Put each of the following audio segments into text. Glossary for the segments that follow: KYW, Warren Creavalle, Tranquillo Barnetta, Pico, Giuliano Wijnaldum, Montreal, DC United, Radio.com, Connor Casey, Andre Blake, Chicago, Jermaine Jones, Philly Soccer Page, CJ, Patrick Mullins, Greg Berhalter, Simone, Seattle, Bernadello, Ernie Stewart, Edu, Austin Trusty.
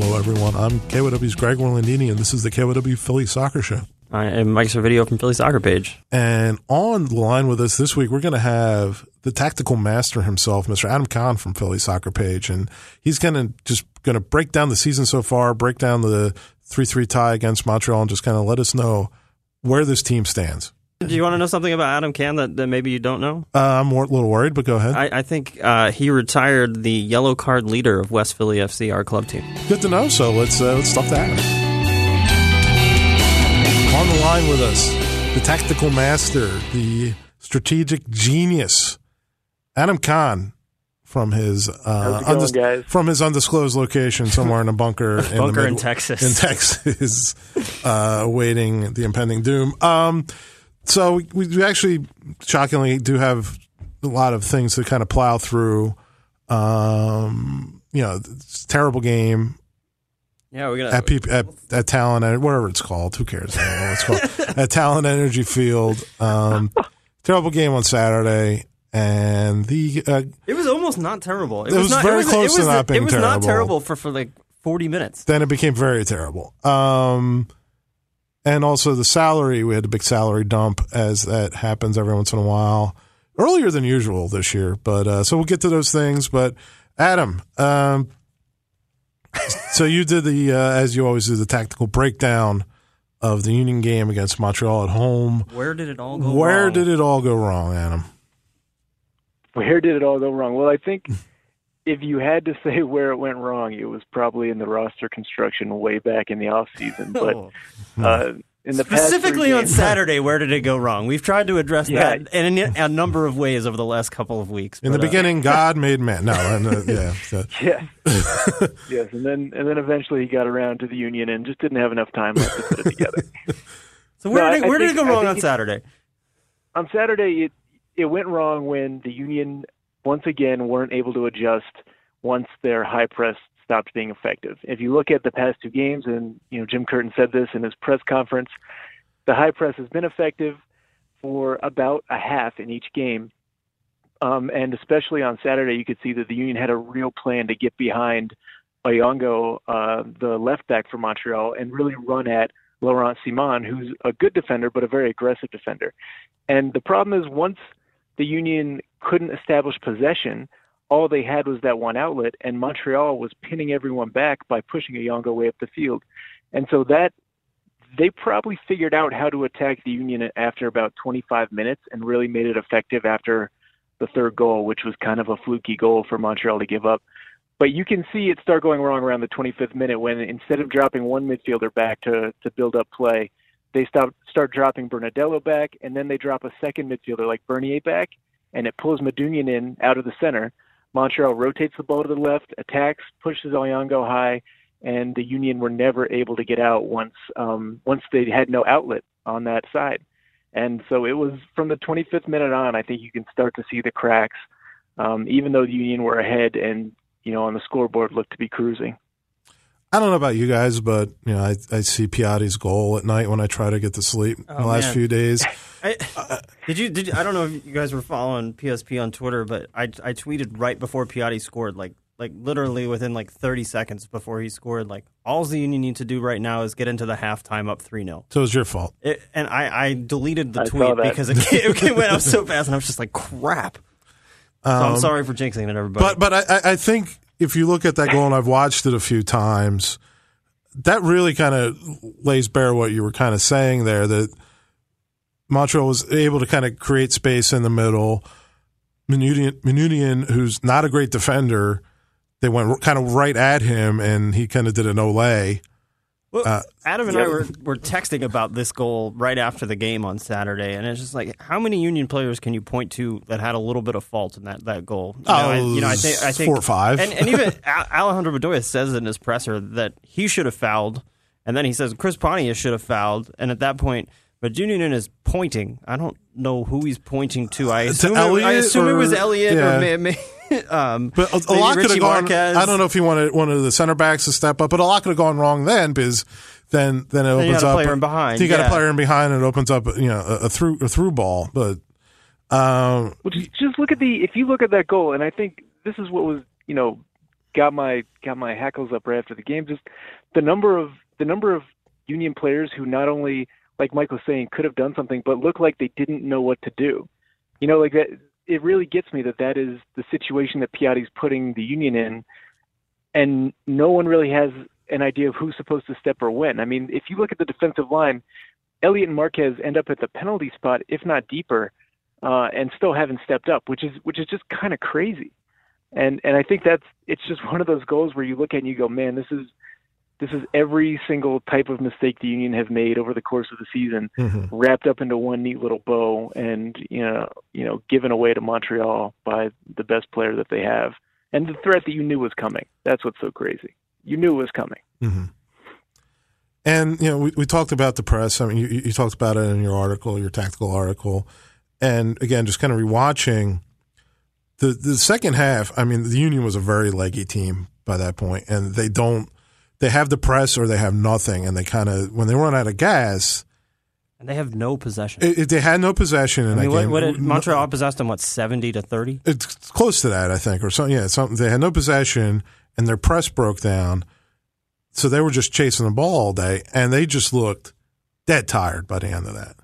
Hello, everyone. I'm KYW's Greg Orlandini, and this is the KYW Philly Soccer Show. I am Mike Servideo from Philly Soccer Page. And on the line with us this week, we're going to have the tactical master himself, Mr. Adam Cann from Philly Soccer Page. And he's going to break down the season so far, break down the 3-3 tie against Montreal, and just kind of let us know where this team stands. Do you want to know something about Adam Cann that maybe you don't know? I'm a little worried, but go ahead. I think he retired the yellow card leader of West Philly FC, our club team. Good to know, so let's stop that. On the line with us, the tactical master, the strategic genius, Adam Cann from his undisclosed location somewhere in a bunker, in Texas, awaiting the impending doom. So we actually shockingly do have a lot of things to kind of plow through. It's a terrible game. Yeah, we're gonna at Talent, whatever it's called. Who cares? I don't know what it's called. At Talent Energy Field. Terrible game on Saturday. And it was almost not terrible. It was very close to not being terrible. It was not terrible for like 40 minutes. Then it became very terrible. And also the salary, we had a big salary dump, as that happens every once in a while, earlier than usual this year. But so we'll get to those things. But Adam, so you did the as you always do, the tactical breakdown of the Union game against Montreal at home. Where did it all go wrong, Adam? Where did it all go wrong? Well, I think if you had to say where it went wrong, it was probably in the roster construction way back in the offseason. But in the specifically past on Saturday, where did it go wrong? We've tried to address that in a number of ways over the last couple of weeks. In the beginning, God made man. No, yes, and then eventually he got around to the Union and just didn't have enough time left to put it together. So where did it go wrong on Saturday? On Saturday, it went wrong when the Union, once again, weren't able to adjust once their high press stopped being effective. If you look at the past two games, and Jim Curtin said this in his press conference, the high press has been effective for about a half in each game. And especially on Saturday, you could see that the Union had a real plan to get behind Oyongo, the left back for Montreal, and really run at Laurent Simone, who's a good defender, but a very aggressive defender. And the problem is once the Union couldn't establish possession. All they had was that one outlet, and Montreal was pinning everyone back by pushing Oyongo way up the field. And so that they probably figured out how to attack the Union after about 25 minutes and really made it effective after the third goal, which was kind of a fluky goal for Montreal to give up. But you can see it start going wrong around the 25th minute when instead of dropping one midfielder back to build up play, they start dropping Bernadello back, and then they drop a second midfielder like Bernier back, and it pulls Medunjanin out of the center. Montreal rotates the ball to the left, attacks, pushes Oyongo high, and the Union were never able to get out once they had no outlet on that side. And so it was from the 25th minute on, I think you can start to see the cracks, even though the Union were ahead and on the scoreboard looked to be cruising. I don't know about you guys, but I see Piatti's goal at night when I try to get to sleep few days. I don't know if you guys were following PSP on Twitter, but I tweeted right before Piatti scored, like literally within 30 seconds before he scored, all the Union need to do right now is get into the halftime up 3-0. So it was your fault. And I deleted the tweet because it went up so fast, and I was just like, crap. So I'm sorry for jinxing it, everybody. But I think if you look at that goal, and I've watched it a few times, that really kind of lays bare what you were kind of saying there, that Montreal was able to kind of create space in the middle. Manunian, who's not a great defender, they went kind of right at him, and he kind of did an ole. Well, Adam and I were texting about this goal right after the game on Saturday, and it's just like, how many Union players can you point to that had a little bit of fault in that goal? I think 4 or 5. And even Alejandro Bedoya says in his presser that he should have fouled, and then he says Chris Pontius should have fouled, and at that point, Medunjanin is pointing. I don't know who he's pointing to. I assume it was Elliott or maybe. But a lot could have gone. Marquez. I don't know if he wanted one of the center backs to step up, but a lot could have gone wrong then because then it opens up. You got a player in behind, and it opens up a through ball. But just look at if you look at that goal, and I think this is what was got my hackles up right after the game. Just the number of Union players who not only, like Mike was saying, could have done something, but looked like they didn't know what to do. You know, like that. It really gets me that that is the situation that Piatti's putting the Union in, and no one really has an idea of who's supposed to step or when. I mean, if you look at the defensive line, Elliott and Marquez end up at the penalty spot, if not deeper, and still haven't stepped up, which is just kind of crazy. And I think it's just one of those goals where you look at it and you go, man, this is every single type of mistake the Union have made over the course of the season, mm-hmm. wrapped up into one neat little bow, and you know, given away to Montreal by the best player that they have, and the threat that you knew was coming. That's what's so crazy. You knew it was coming. Mm-hmm. And you know, we talked about the press. I mean, you talked about it in your article, your tactical article, and again, just kind of rewatching the second half. I mean, the Union was a very leggy team by that point, and they don't. They have the press or they have nothing, and they kind of, when they run out of gas. And they have no possession. They had no possession in that game. Montreal possessed them, 70-30? It's close to that, I think, or something. Yeah, something. They had no possession, and their press broke down, so they were just chasing the ball all day, and they just looked dead tired by the end of that.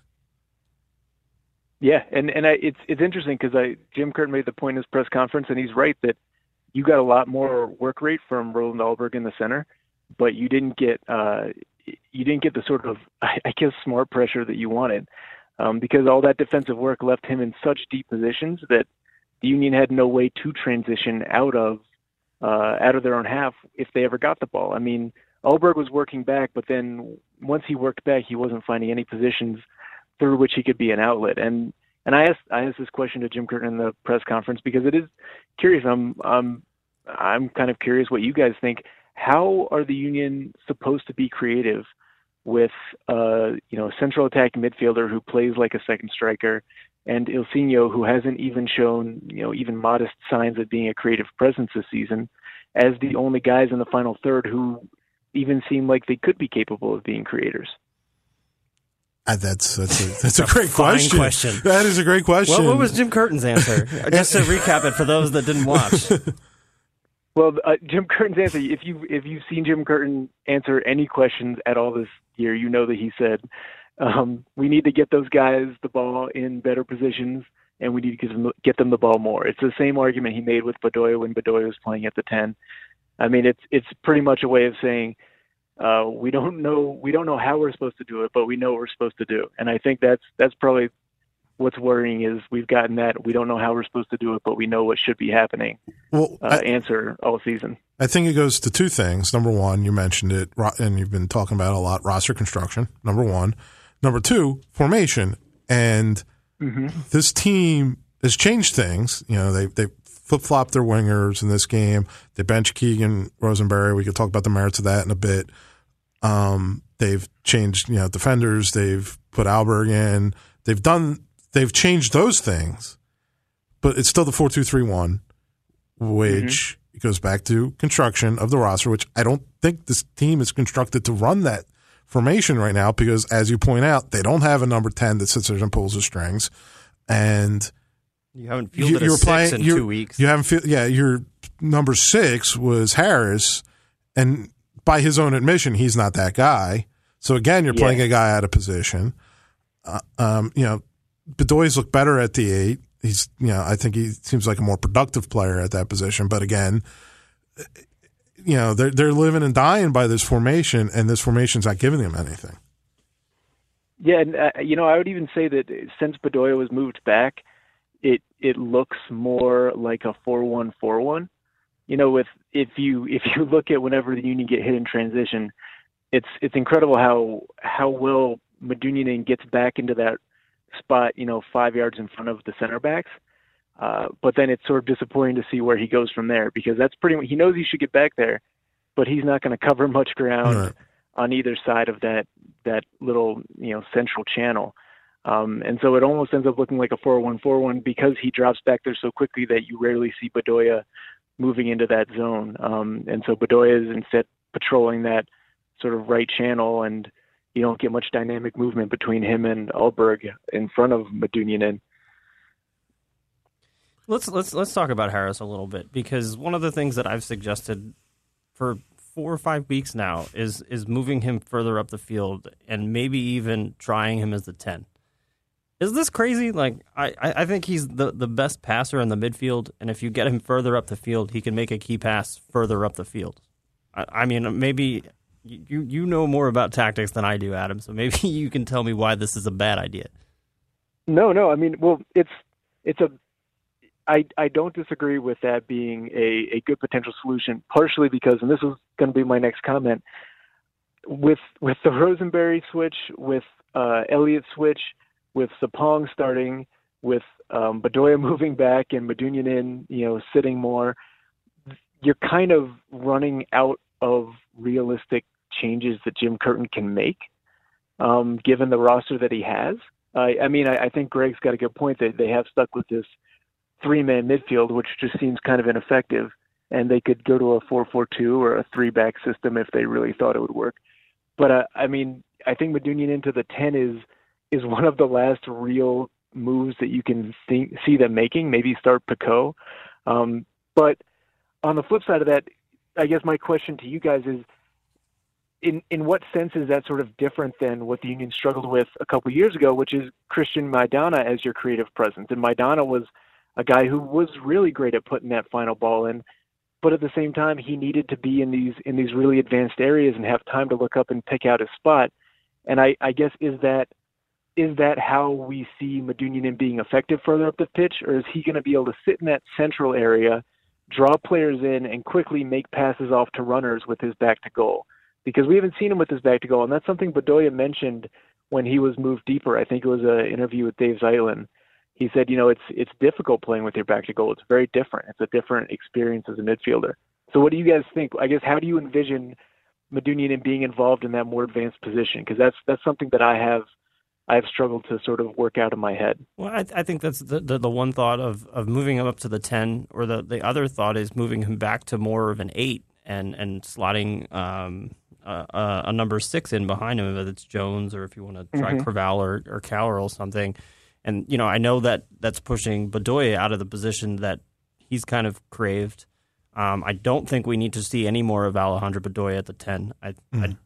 Yeah, and it's interesting because Jim Curtin made the point in his press conference, and he's right that you got a lot more work rate from Roland Alberg in the center. But you didn't get the sort of, I guess, smart pressure that you wanted, because all that defensive work left him in such deep positions that the Union had no way to transition out of their own half if they ever got the ball. I mean, Alberg was working back, but then once he worked back, he wasn't finding any positions through which he could be an outlet. And I asked this question to Jim Curtin in the press conference because it is curious. I'm kind of curious what you guys think. How are the Union supposed to be creative with a central attacking midfielder who plays like a second striker, and Ilsinho, who hasn't even shown even modest signs of being a creative presence this season, as the only guys in the final third who even seem like they could be capable of being creators? That's a great question. That is a great question. Well, what was Jim Curtin's answer? Just to recap it for those that didn't watch. Well, Jim Curtin's answer, if you've seen Jim Curtin answer any questions at all this year, you know that he said, we need to get those guys the ball in better positions, and we need to get them the ball more. It's the same argument he made with Bedoya when Bedoya was playing at the 10. I mean, it's pretty much a way of saying, we don't know how we're supposed to do it, but we know what we're supposed to do. And I think that's probably what's worrying is we've gotten that. We don't know how we're supposed to do it, but we know what should be happening. Well, answer all season. I think it goes to two things. Number one, you mentioned it, and you've been talking about it a lot, roster construction, number one. Number two, formation. And mm-hmm. This team has changed things. You know, they flip-flopped their wingers in this game. They bench Keegan Rosenberry. We could talk about the merits of that in a bit. They've changed, defenders. They've put Alberg in. They've changed those things, but it's still the 4-2-3-1, which mm-hmm. goes back to construction of the roster, which I don't think this team is constructed to run that formation right now because, as you point out, they don't have a number 10 that sits there and pulls the strings. And you haven't fielded a 6 in 2 weeks. You haven't your number 6 was Harris, and by his own admission, he's not that guy. So, again, you're playing a guy out of position. Bedoya's looked better at the 8. He's, I think he seems like a more productive player at that position. But again, they're living and dying by this formation, and this formation's not giving them anything. Yeah, and I would even say that since Bedoya was moved back, it looks more like a 4-1-4-1. With if you look at whenever the Union get hit in transition, it's incredible how well Medunjanin gets back into that spot, 5 yards in front of the center backs. But then it's sort of disappointing to see where he goes from there because that's pretty much, he knows he should get back there, but he's not going to cover much ground on either side of that little, central channel. And so it almost ends up looking like a 4-1-4-1 because he drops back there so quickly that you rarely see Bedoya moving into that zone. And so Bedoya is instead patrolling that sort of right channel, and you don't get much dynamic movement between him and Alberg in front of Medunjanin. Let's talk about Harris a little bit, because one of the things that I've suggested for 4 or 5 weeks now is moving him further up the field and maybe even trying him as the 10. Is this crazy? Like, I think he's the best passer in the midfield, and if you get him further up the field, he can make a key pass further up the field. I mean, maybe you know more about tactics than I do, Adam, so maybe you can tell me why this is a bad idea. No, I mean, well, I don't disagree with that being a good potential solution, partially because, and this is going to be my next comment, with the Rosenberry switch, with Elliott switch, with Sapong starting, with Bedoya moving back and Medunjanin, sitting more, you're kind of running out of realistic changes that Jim Curtin can make, given the roster that he has. I think Greg's got a good point that they have stuck with this three-man midfield, which just seems kind of ineffective, and they could go to a 4-4-2 or a three-back system if they really thought it would work. But, I think Medunjanin into the 10 is one of the last real moves that you can see them making, maybe start Pico. But on the flip side of that, I guess my question to you guys is, in what sense is that sort of different than what the Union struggled with a couple years ago, which is Christian Maidana as your creative presence? And Maidana was a guy who was really great at putting that final ball in, but at the same time, he needed to be in these really advanced areas and have time to look up and pick out his spot. And I guess, is that how we see Medunjanin being effective further up the pitch, or is he going to be able to sit in that central area, draw players in, and quickly make passes off to runners with his back to goal? Because we haven't seen him with his back to goal, and that's something Bedoya mentioned when he was moved deeper. I think it was an interview with Dave Zeitlin. He said, it's difficult playing with your back to goal. It's very different. It's a different experience as a midfielder. So what do you guys think? I guess, how do you envision Medunjanin being involved in that more advanced position? Because that's something that I've struggled to sort of work out in my head. Well, I think that's the one thought of moving him up to the 10, or the other thought is moving him back to more of an 8 and slotting a number 6 in behind him, whether it's Jones or if you want to try Creavalle or Carroll or something. And, I know that that's pushing Bedoya out of the position that he's kind of craved. I don't think we need to see any more of Alejandro Bedoya at the 10.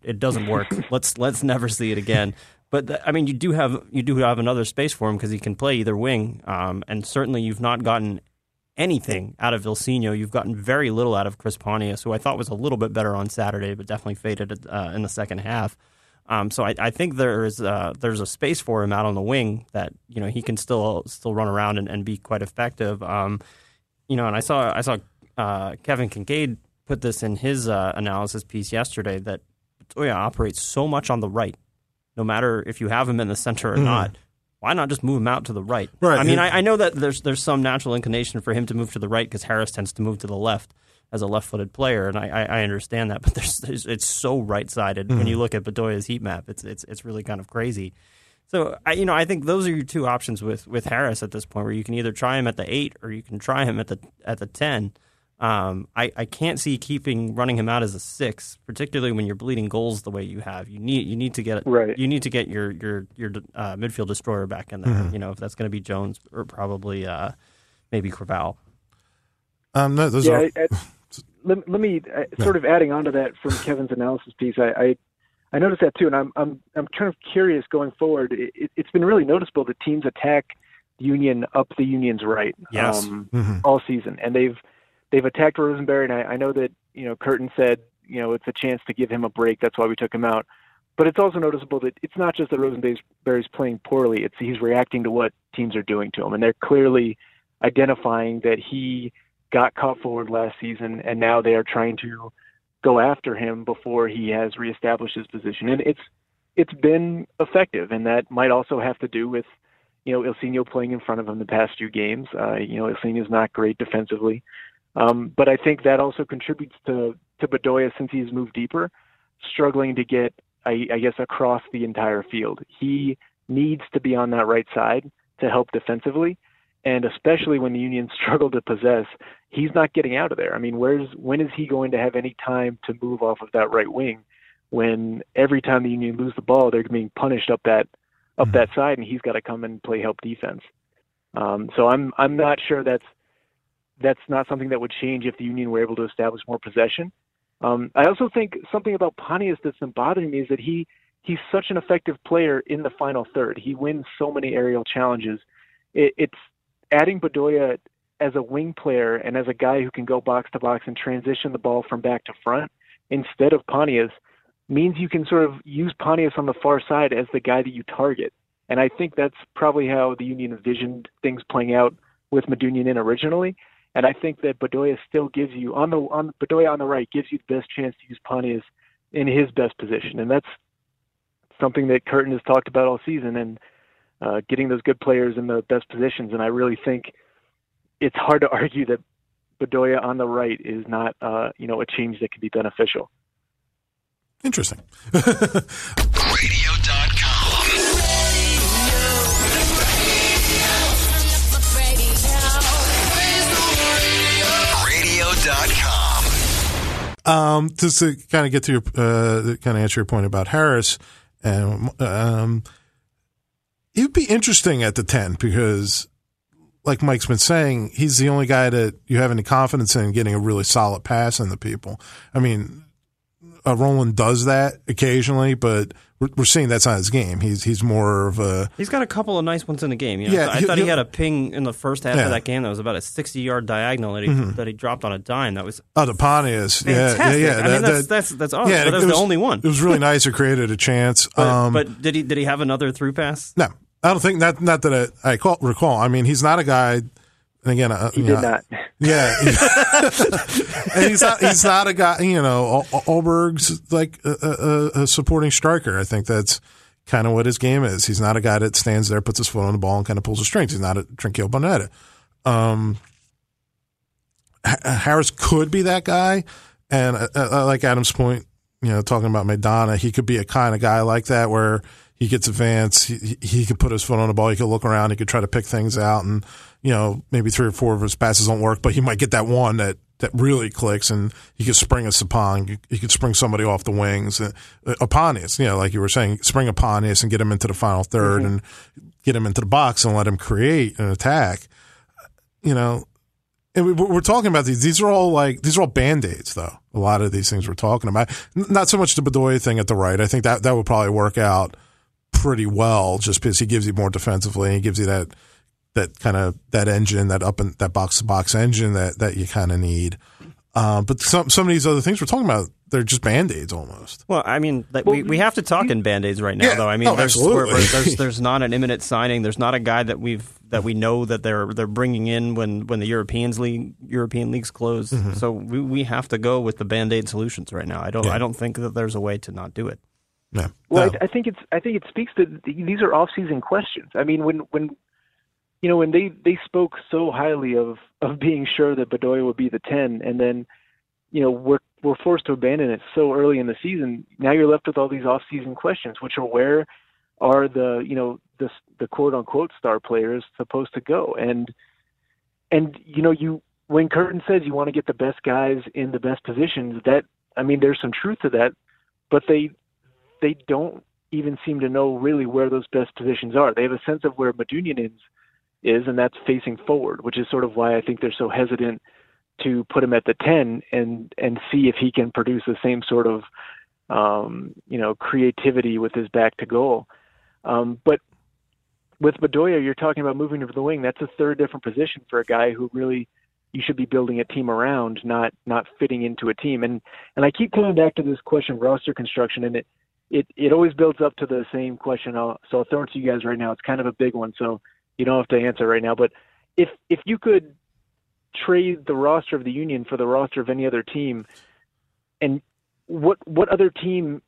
It doesn't work. Let's never see it again. But you do have another space for him because he can play either wing. And certainly you've not gotten anything out of Ilsinho. You've gotten very little out of Chris Pontius, who I thought was a little bit better on Saturday, but definitely faded in the second half. So I think there's a space for him out on the wing that he can still run around and be quite effective. And I saw Kevin Kincaid put this in his analysis piece yesterday that Bedoya operates so much on the right. No matter if you have him in the center or not, why not just move him out to the right? Right. I mean, I know that there's some natural inclination for him to move to the right because Harris tends to move to the left as a left-footed player, and I understand that, but it's so right-sided when you look at Bedoya's heat map. It's really kind of crazy. So, I think those are your two options with Harris at this point, where you can either try him at the 8 or you can try him at the 10. I can't see running him out as a 6, particularly when you're bleeding goals the way you have. You need to get your midfield destroyer back in there. If that's going to be Jones or probably maybe Creavalle. Let me adding on to that from Kevin's analysis piece. I noticed that too, and I'm kind of curious going forward. It's been really noticeable that teams attack Union up the Union's right all season, and they've attacked Rosenberry, and I know that, Curtin said, it's a chance to give him a break. That's why we took him out. But it's also noticeable that it's not just that Rosenberry's playing poorly. He's reacting to what teams are doing to him. And they're clearly identifying that he got caught forward last season, and now they are trying to go after him before he has reestablished his position. And it's been effective, and that might also have to do with, Ilsinho playing in front of him the past few games. Ilsinho's not great defensively. But I think that also contributes to Bedoya, since he's moved deeper, struggling to get, across the entire field. He needs to be on that right side to help defensively, and especially when the Union struggle to possess, he's not getting out of there. I mean, when is he going to have any time to move off of that right wing when every time the Union lose the ball, they're being punished up that side, and he's got to come and play help defense. So I'm not sure that's that's not something that would change if the Union were able to establish more possession. I also think something about Pontius that's been bothering me is that he's such an effective player in the final third. He wins so many aerial challenges. It's adding Bedoya as a wing player and as a guy who can go box to box and transition the ball from back to front instead of Pontius means you can sort of use Pontius on the far side as the guy that you target. And I think that's probably how the Union envisioned things playing out with Medunjanin originally. And I think that Bedoya still gives you Bedoya on the right gives you the best chance to use Pontius in his best position. And that's something that Curtin has talked about all season, and getting those good players in the best positions. And I really think it's hard to argue that Bedoya on the right is not, a change that could be beneficial. Interesting. Just to kind of get to your answer your point about Harris, and it'd be interesting at the 10 because, like Mike's been saying, he's the only guy that you have any confidence in getting a really solid pass into people. I mean, Roland does that occasionally, but we're seeing that's not his game. He's more of a... He's got a couple of nice ones in the game. You know? Yeah, I thought he had a ping in the first half of that game that was about a 60-yard diagonal that he dropped on a dime. That was the Pontius. Fantastic. Yeah. I mean, that's awesome. Yeah, but that was the only one. It was really nice. It created a chance. But did he have another through pass? No, I don't think. Not that I recall. I mean, he's not a guy. And again, he did not. Yeah, and he's not a guy. You know, Alberg's like a supporting striker. I think that's kind of what his game is. He's not a guy that stands there, puts his foot on the ball, and kind of pulls the strings. He's not a Tranquillo Barnetta. Harris could be that guy, and like Adam's point, you know, talking about Maidana, he could be a kind of guy like that where he gets advanced. He could put his foot on the ball. He could look around. He could try to pick things out and. You know, maybe three or four of his passes don't work, but he might get that one that really clicks, and he could spring a Sapong. He could spring somebody off the wings. Pontius, you know, like you were saying, spring Pontius and get him into the final third and get him into the box and let him create an attack. You know, and we're talking about these. These are all Band-Aids, though, a lot of these things we're talking about. Not so much the Bedoya thing at the right. I think that would probably work out pretty well just because he gives you more defensively and he gives you that – that kind of that engine, that up and that box to box engine that you kind of need. But some of these other things we're talking about, they're just Band-Aids almost. Well, I mean, we have to talk in Band-Aids right now, though. I mean, there's not an imminent signing. There's not a guy that we know that they're bringing in when the European leagues close. Mm-hmm. So we have to go with the Band-Aid solutions right now. I don't think that there's a way to not do it. Yeah. Well, no. I think it speaks to these are off-season questions. I mean, when you know, when they spoke so highly of being sure that Bedoya would be the 10, and then, you know, we're forced to abandon it so early in the season. Now you're left with all these off-season questions, which are where are the quote-unquote star players supposed to go? And you know, when Curtin says you want to get the best guys in the best positions, there's some truth to that, but they don't even seem to know really where those best positions are. They have a sense of where Medunjanin is, and that's facing forward, which is sort of why I think they're so hesitant to put him at the 10 and see if he can produce the same sort of, creativity with his back to goal. But with Bedoya, you're talking about moving to the wing. That's a third different position for a guy who really you should be building a team around, not fitting into a team. And I keep coming back to this question of roster construction, and it always builds up to the same question. So I'll throw it to you guys right now. It's kind of a big one, so you don't have to answer right now, but if you could trade the roster of the Union for the roster of any other team, and what other team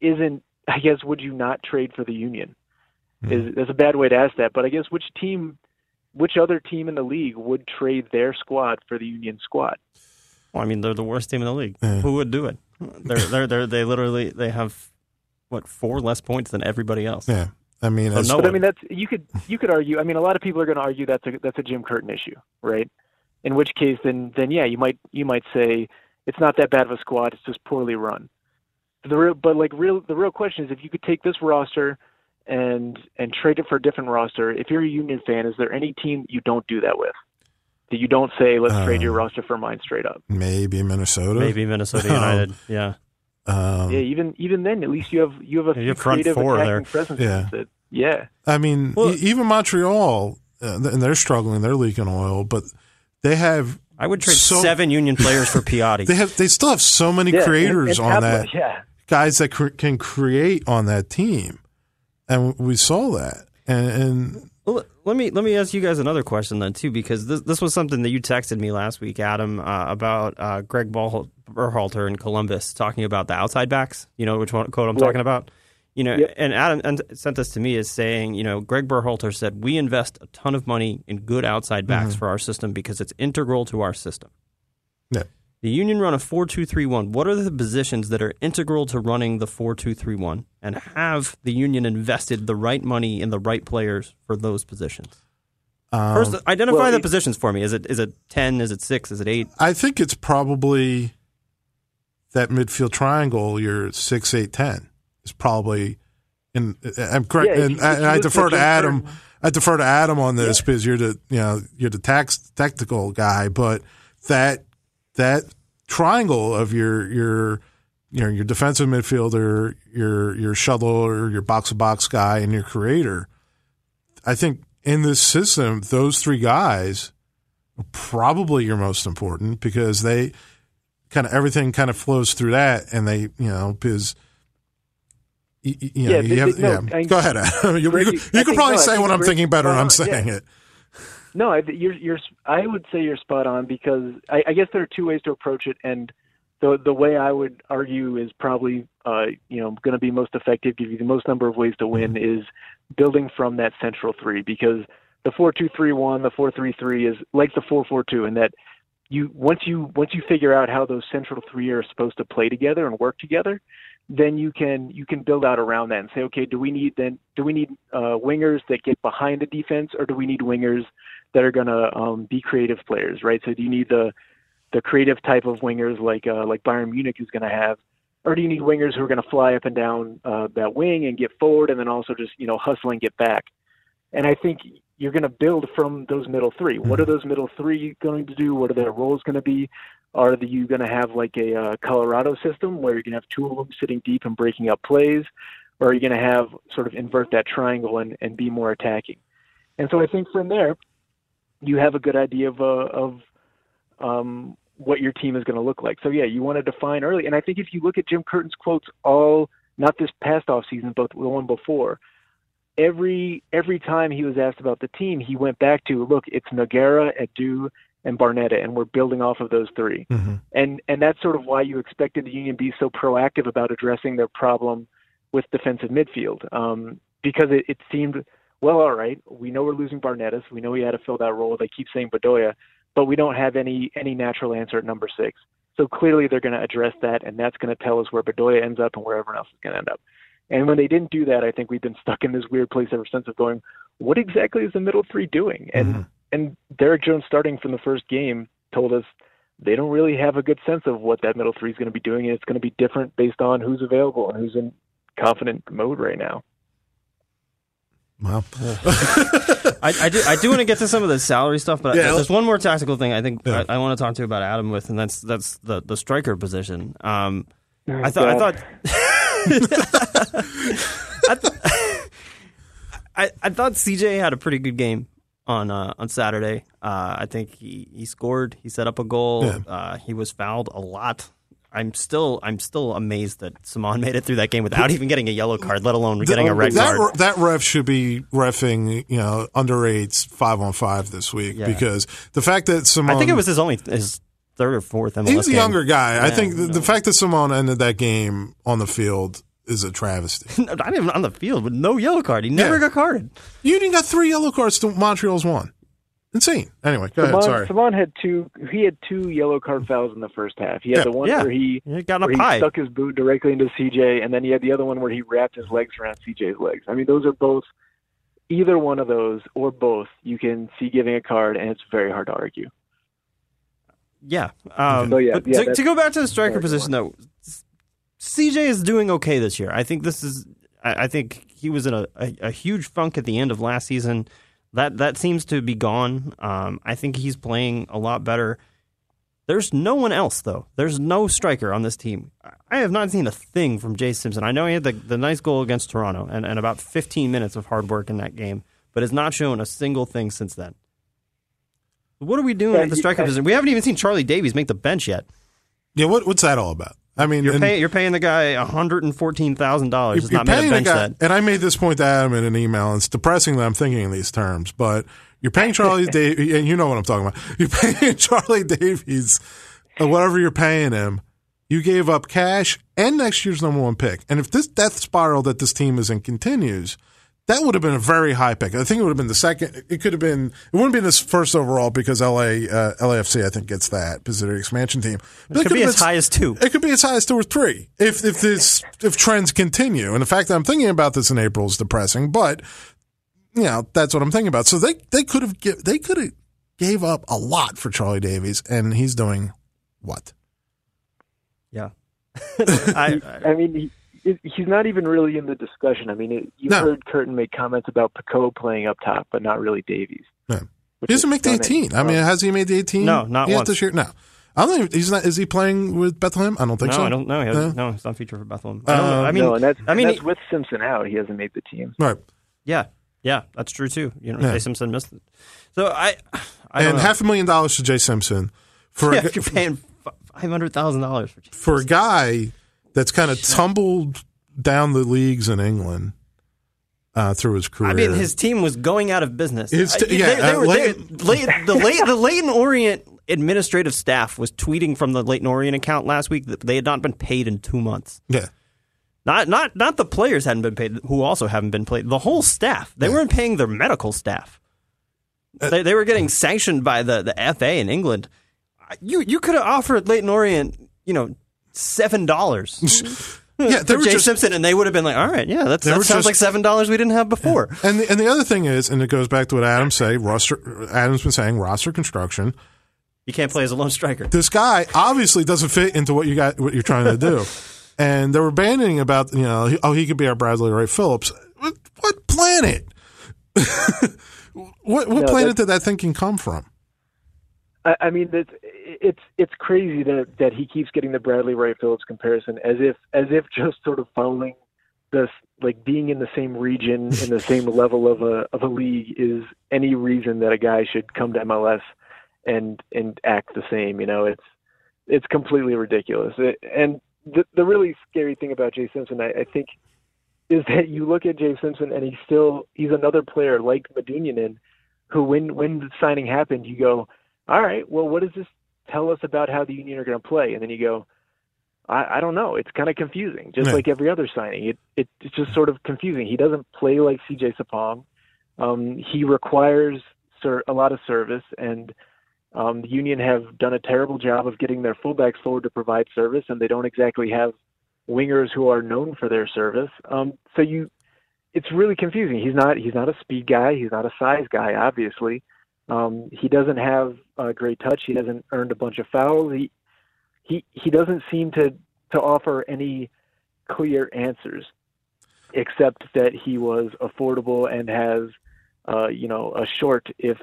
isn't, I guess, would you not trade for the Union? That's a bad way to ask that, but I guess which other team in the league would trade their squad for the Union squad? Well, I mean, they're the worst team in the league. Yeah. Who would do it? They have four less points than everybody else. Yeah. I mean, that's you could argue. I mean, a lot of people are going to argue that's a Jim Curtin issue, right? In which case, then yeah, you might say it's not that bad of a squad; it's just poorly run. The real question is, if you could take this roster and trade it for a different roster, if you're a Union fan, is there any team you don't do that with? you don't say, let's trade your roster for mine straight up. Maybe Minnesota United. Even then, at least you have a creative attacking there. Presence. Yeah. I mean, even Montreal, and they're struggling. They're leaking oil, but they have. I would trade 7 Union players for Piatti. They still have so many creators and on that. Guys that can create on that team, and we saw that. And well, let me ask you guys another question then too, because this was something that you texted me last week, Adam, about Greg Berhalter in Columbus talking about the outside backs. You know which one quote I'm talking about. You know, and Adam sent this to me as saying, you know, Greg Berhalter said we invest a ton of money in good outside backs for our system because it's integral to our system. Yeah. The Union run a 4-2-3-1. What are the positions that are integral to running the 4-2-3-1? And have the Union invested the right money in the right players for those positions? First, identify the positions for me. Is it 10? Is it 6? Is it 8? I think it's probably that midfield triangle, your 6, 8, 10. Is probably in. I'm correct, and I defer to Adam. I defer to Adam on this because you're the tactical guy. But that triangle of your defensive midfielder, your shuttler, your box to box guy, and your creator. I think in this system, those three guys are probably your most important because they everything flows through that, and because. Go ahead, Adam. You could probably say what I'm thinking better than I'm saying it. No, I would say you're spot on because I guess there are two ways to approach it, and the way I would argue is probably going to be most effective, give you the most number of ways to win is building from that central three because the 4-2-3-1, the 4-3-3 is like the 4-4-2, and that once you figure out how those central three are supposed to play together and work together. Then you can build out around that and say, okay, do we need wingers that get behind the defense, or do we need wingers that are going to be creative players, right? So do you need the creative type of wingers like Bayern Munich is going to have, or do you need wingers who are going to fly up and down that wing and get forward and then also just hustle and get back? And I think you're going to build from those middle three. What are those middle three going to do? What are their roles going to be? Are you going to have like a Colorado system where you're going to have two of them sitting deep and breaking up plays? Or are you going to have sort of invert that triangle and be more attacking? And so I think from there, you have a good idea of what your team is going to look like. So, you want to define early. And I think if you look at Jim Curtin's quotes not this past offseason, but the one before, every time he was asked about the team, he went back to, look, it's Nogueira, Edu, and Barnetta, and we're building off of those three. And that's sort of why you expected the Union to be so proactive about addressing their problem with defensive midfield, because it seemed, all right, we know we're losing Barnetta, so we know he had to fill that role. They keep saying Bedoya, but we don't have any natural answer at number 6. So clearly they're going to address that, and that's going to tell us where Bedoya ends up and where everyone else is going to end up. And when they didn't do that, I think we've been stuck in this weird place ever since of going, what exactly is the middle three doing? And Derek Jones, starting from the first game, told us they don't really have a good sense of what that middle three is going to be doing, and it's going to be different based on who's available and who's in confident mode right now. Wow. I do want to get to some of the salary stuff, but there's one more tactical thing I think I want to talk to you about Adam with, and that's the striker position. I thought CJ had a pretty good game on Saturday. I think he scored. He set up a goal. He was fouled a lot. I'm still amazed that Simone made it through that game without even getting a yellow card, let alone getting a red card. That ref should be reffing, underage 5-on-5 this week because the fact that Simone, I think it was his third or fourth MLS he's a younger guy. I think the fact that Simone ended that game on the field is a travesty. Not even on the field with no yellow card. He never got carded. Union got 3 yellow cards to Montreal's 1. Insane. Anyway, go ahead. Sorry. Simone had 2. He had 2 yellow card fouls in the first half. He had the one where he stuck his boot directly into CJ, and then he had the other one where he wrapped his legs around CJ's legs. I mean, those are both, either one of those or both, you can see giving a card, and it's very hard to argue. To go back to the striker position, though, CJ is doing okay this year. I think he was in a huge funk at the end of last season. That seems to be gone. I think he's playing a lot better. There's no one else, though. There's no striker on this team. I have not seen a thing from Jay Simpson. I know he had the nice goal against Toronto and about 15 minutes of hard work in that game, but has not shown a single thing since then. What are we doing at the striker position? We haven't even seen Charlie Davies make the bench yet. Yeah, what's that all about? I mean, you're paying the guy $114,000. It's not made a bench guy, and I made this point to Adam in an email, and it's depressing that I'm thinking in these terms, but you're paying Charlie Davies, and you know what I'm talking about. You're paying Charlie Davies, whatever you're paying him, you gave up cash and next year's number one pick. And if this death spiral that this team is in continues, that would have been a very high pick. I think it would have been the second. It could have been. It wouldn't be this first overall because LAFC I think gets that because they're an expansion team. But it could be as high as two. It could be as high as two or three if trends continue. And the fact that I'm thinking about this in April is depressing. But you know that's what I'm thinking about. So they could have gave up a lot for Charlie Davies, and he's doing what? Yeah, I mean. He's not even really in the discussion. I mean, heard Curtin make comments about Pico playing up top, but not really Davies. No. He doesn't make the 18. I mean, has he made the 18? No, not once this year. No, I don't think he's not. Is he playing with Bethlehem? I don't think so. I don't know. No, he's not featured for Bethlehem. I don't know. I mean, no, and that's with Simpson out. He hasn't made the team. Right. Yeah, that's true too. You know, Jay Simpson missed it. So I don't know. $500,000 to Jay Simpson for if you're paying $500,000 for a guy. That's kind of tumbled down the leagues in England through his career. I mean, his team was going out of business. The Leighton Orient administrative staff was tweeting from the Leighton Orient account last week that they had not been paid in 2 months. Yeah. Not the players hadn't been paid, who also haven't been paid. The whole staff. They weren't paying their medical staff. They were getting sanctioned by the FA in England. You could have offered Leighton Orient, you know, $7 for Jay Simpson, and they would have been like, all right, yeah, that sounds like $7 we didn't have before. Yeah. And the other thing is, and it goes back to what Adam said, Adam's been saying, roster construction. You can't play as a lone striker. This guy obviously doesn't fit into what you're trying to do. And they were bandying about, you know, he could be our Bradley Ray Phillips. What planet? What planet did that thinking come from? I mean, it's crazy that he keeps getting the Bradley Ray Phillips comparison, as if just sort of following this, like being in the same region in the same level of a league is any reason that a guy should come to MLS and act the same. You know, it's completely ridiculous. And the really scary thing about Jay Simpson, I think, is that you look at Jay Simpson and he's another player like Medunjanin, who when the signing happened, you go, all right, well, what does this tell us about how the Union are going to play? And then you go, I don't know. It's kind of confusing, just like every other signing. It's just sort of confusing. He doesn't play like CJ Sapong. He requires a lot of service, and the Union have done a terrible job of getting their fullbacks forward to provide service, and they don't exactly have wingers who are known for their service. It's really confusing. He's not a speed guy. He's not a size guy, obviously. He doesn't have a great touch. He hasn't earned a bunch of fouls. He doesn't seem to offer any clear answers, except that he was affordable and has, a short if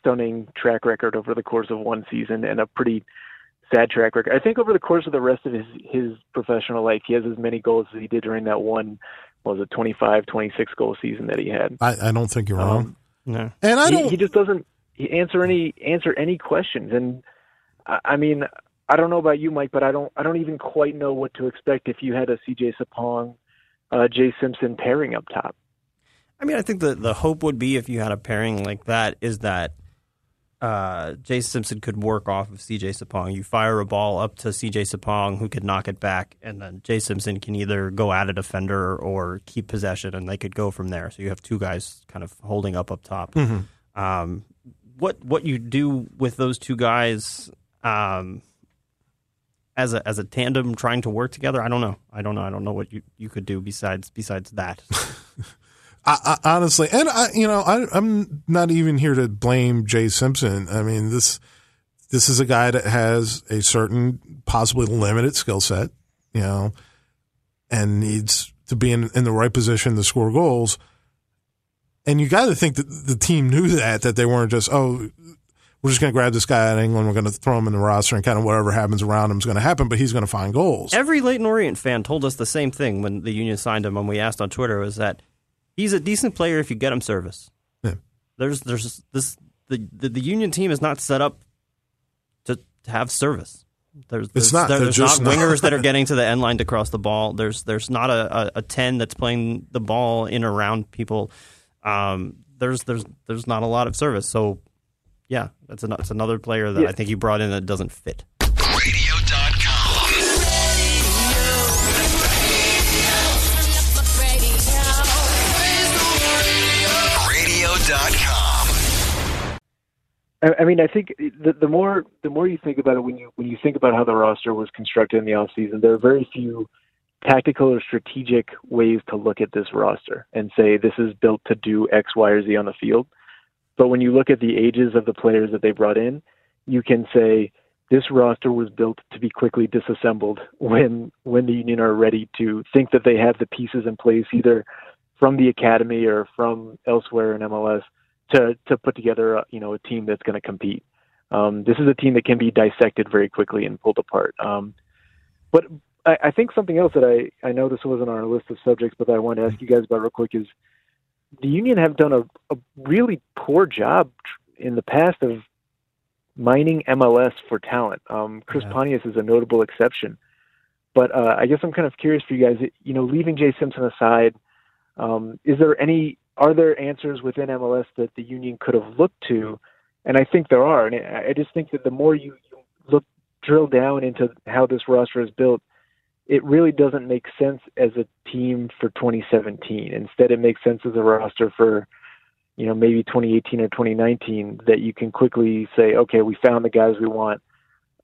stunning track record over the course of one season and a pretty sad track record. I think over the course of the rest of his professional life, he has as many goals as he did during that one, 25-26 goal season that he had. I don't think you're wrong. No, and he just doesn't answer any questions, and I mean, I don't know about you, Mike, but I don't even quite know what to expect if you had a CJ Sapong, Jay Simpson pairing up top. I mean, I think the hope would be if you had a pairing like that is that Jay Simpson could work off of CJ Sapong. You fire a ball up to CJ Sapong, who could knock it back, and then Jay Simpson can either go at a defender or keep possession, and they could go from there. So you have two guys kind of holding up top. Mm-hmm. What you do with those two guys as a tandem trying to work together, I don't know. I don't know what you could do besides that. I honestly, and I'm not even here to blame Jay Simpson. I mean, this is a guy that has a certain, possibly limited skill set, and needs to be in the right position to score goals. And you got to think that the team knew that they weren't just, oh, we're just going to grab this guy out of England, we're going to throw him in the roster, and kind of whatever happens around him is going to happen, but he's going to find goals. Every Leighton Orient fan told us the same thing when the Union signed him, and we asked on Twitter, was that he's a decent player if you get him service. Yeah. There's this the Union team is not set up to have service. There's not wingers that are getting to the end line to cross the ball. There's not a 10 that's playing the ball in around people. There's not a lot of service. So yeah, that's another player that I think you brought in that doesn't fit. I mean, I think the more you think about it, when you think about how the roster was constructed in the offseason, there are very few tactical or strategic ways to look at this roster and say this is built to do X, Y, or Z on the field. But when you look at the ages of the players that they brought in, you can say this roster was built to be quickly disassembled when the Union are ready to think that they have the pieces in place, either from the academy or from elsewhere in MLS, to put together a team that's going to compete. This is a team that can be dissected very quickly and pulled apart. But I think something else that I know this wasn't on our list of subjects, but I wanted to ask you guys about real quick is the Union have done a really poor job in the past of mining MLS for talent. Chris Pontius is a notable exception. But I guess I'm kind of curious for you guys, leaving Jay Simpson aside, are there answers within MLS that the Union could have looked to? And I think there are. And I just think that the more you drill down into how this roster is built, it really doesn't make sense as a team for 2017. Instead, it makes sense as a roster for, maybe 2018 or 2019 that you can quickly say, okay, we found the guys we want.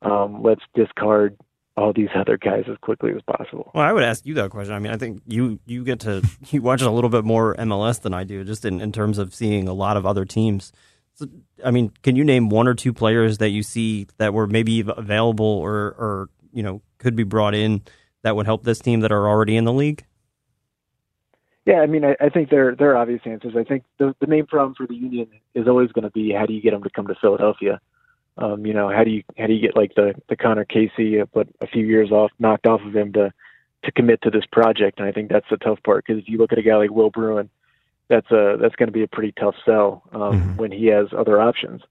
Let's discard all these other guys as quickly as possible. Well, I would ask you that question. I mean, I think you get to you watch a little bit more MLS than I do, just in terms of seeing a lot of other teams. So, I mean, can you name one or two players that you see that were maybe available or could be brought in that would help this team that are already in the league? Yeah, I mean, I think there are obvious answers. I think the main problem for the Union is always going to be how do you get them to come to Philadelphia? How do you get like the Connor Casey, but a few years off knocked off of him to commit to this project? And I think that's the tough part because if you look at a guy like Will Bruin, that's going to be a pretty tough sell when he has other options.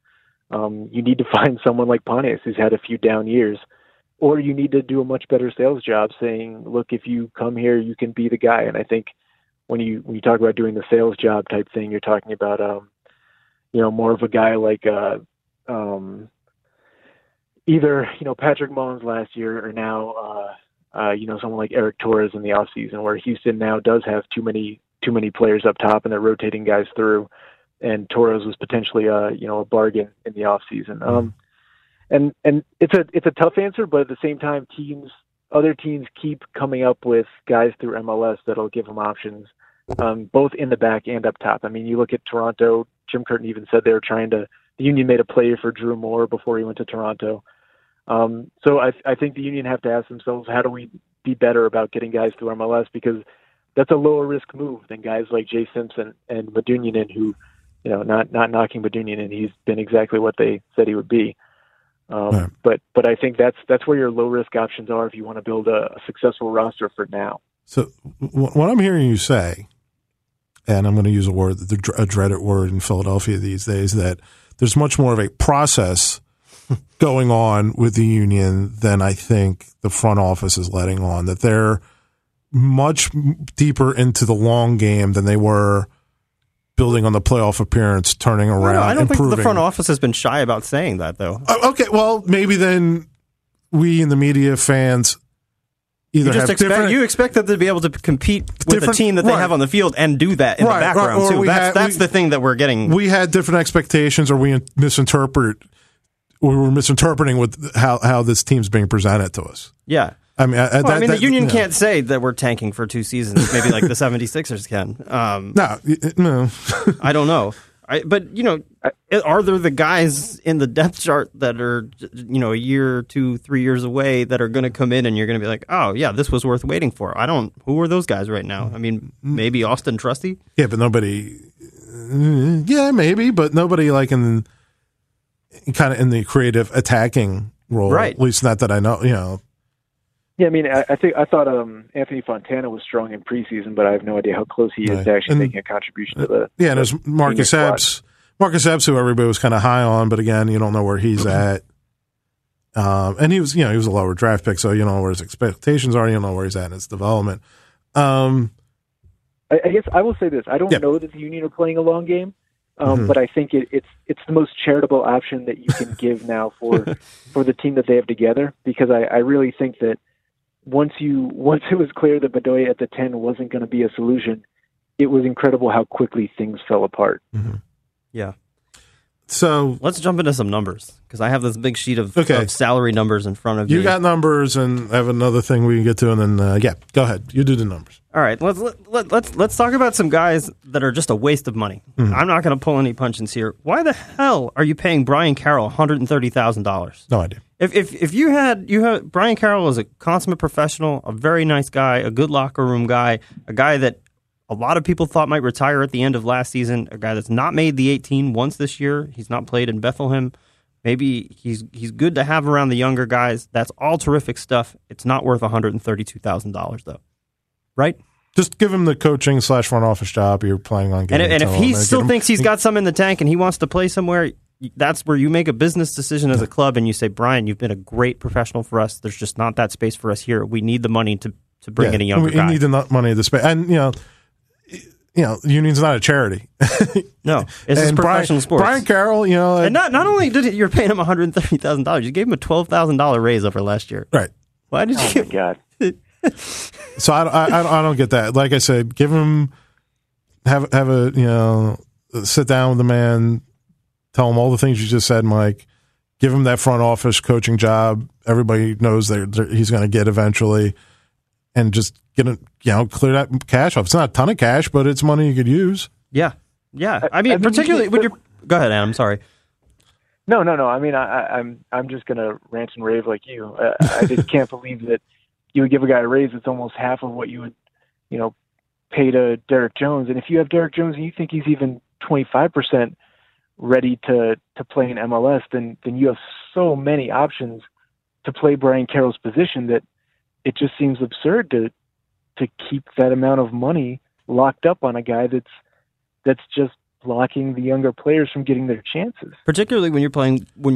You need to find someone like Pontius who's had a few down years, or you need to do a much better sales job saying, look, if you come here, you can be the guy. And I think when you talk about doing the sales job type thing, you're talking about more of a guy like either Patrick Mullins last year or now, someone like Eric Torres in the offseason where Houston now does have too many players up top and they're rotating guys through. And Torres was potentially a bargain in the offseason. And it's a tough answer, but at the same time, other teams keep coming up with guys through MLS that'll give them options, both in the back and up top. I mean, you look at Toronto, Jim Curtin even said they were trying to, the Union made a play for Drew Moore before he went to Toronto. So I think the Union have to ask themselves, how do we be better about getting guys through MLS? Because that's a lower risk move than guys like Jay Simpson and Medunjanin, who, not knocking Medunjanin, he's been exactly what they said he would be. Right. But I think that's where your low risk options are if you want to build a successful roster for now. So what I'm hearing you say, and I'm going to use a word, a dreaded word in Philadelphia these days, that there's much more of a process going on with the Union than I think the front office is letting on, that they're much deeper into the long game than they were building on the playoff appearance, turning around, improving. I don't think the front office has been shy about saying that, though. Okay, well, maybe then we in the media, fans, you expect them to be able to compete with the team that they have on the field and do that in the background, too. That's the thing that we're getting. We had different expectations, or we were misinterpreting with how this team's being presented to us. Yeah. The Union can't say that we're tanking for two seasons, maybe like the 76ers can. No. I don't know. Are there the guys in the depth chart that are, a year, 2, 3 years away that are going to come in and you're going to be like, oh, yeah, this was worth waiting for? Who are those guys right now? I mean, maybe Austin Trusty? Yeah, but nobody, yeah, maybe, but nobody like in the creative attacking role, right? At least not that I know, you know. Yeah, I mean, I thought Anthony Fontana was strong in preseason, but I have no idea how close he is to actually making a contribution to the. Yeah, and there's Marcus Epps, who everybody was kind of high on, but again, you don't know where he's at. And he was a lower draft pick, so you don't know where his expectations are. You don't know where he's at in his development. I guess I will say this: I don't know that the Union are playing a long game, but I think it's the most charitable option that you can give now for the team that they have together, because I really think that once it was clear that Bedoya at the 10 wasn't going to be a solution, it was incredible how quickly things fell apart. Mm-hmm. Yeah. So let's jump into some numbers, because I have this big sheet of salary numbers in front of you. You got numbers, and I have another thing we can get to, and then go ahead, you do the numbers. All right, let's talk about some guys that are just a waste of money. Mm-hmm. I'm not going to pull any punches here. Why the hell are you paying Brian Carroll $130,000? No idea. If you had Brian Carroll is a consummate professional, a very nice guy, a good locker room guy, a guy that a lot of people thought might retire at the end of last season, a guy that's not made the 18 once this year. He's not played in Bethlehem. Maybe he's good to have around the younger guys. That's all terrific stuff. It's not worth $132,000, though, right? Just give him the coaching / front office job you're planning on getting. And if he still thinks he's got some in the tank and he wants to play somewhere, that's where you make a business decision as a club and you say, Brian, you've been a great professional for us. There's just not that space for us here. We need the money to bring in a younger guy. We need the money to space. And, you know, Union's not a charity. No, it's just professional sports. Brian Carroll, you know, and not only did you're paying him $130,000, you gave him a $12,000 raise over last year. Right? Why did you? Oh my God. So I don't get that. Like I said, give him have a sit down with the man, tell him all the things you just said, Mike. Give him that front office coaching job. Everybody knows that he's going to get eventually, and just. Clear that cash off. It's not a ton of cash, but it's money you could use. Yeah. Yeah. I mean, particularly when you're... Go ahead, Adam. Sorry. No. I mean, I'm just going to rant and rave like you. I just can't believe that you would give a guy a raise that's almost half of what you would, pay to Derek Jones. And if you have Derek Jones and you think he's even 25% ready to play in MLS, then you have so many options to play Brian Carroll's position that it just seems absurd to keep that amount of money locked up on a guy that's just blocking the younger players from getting their chances. Particularly when you're paying Warren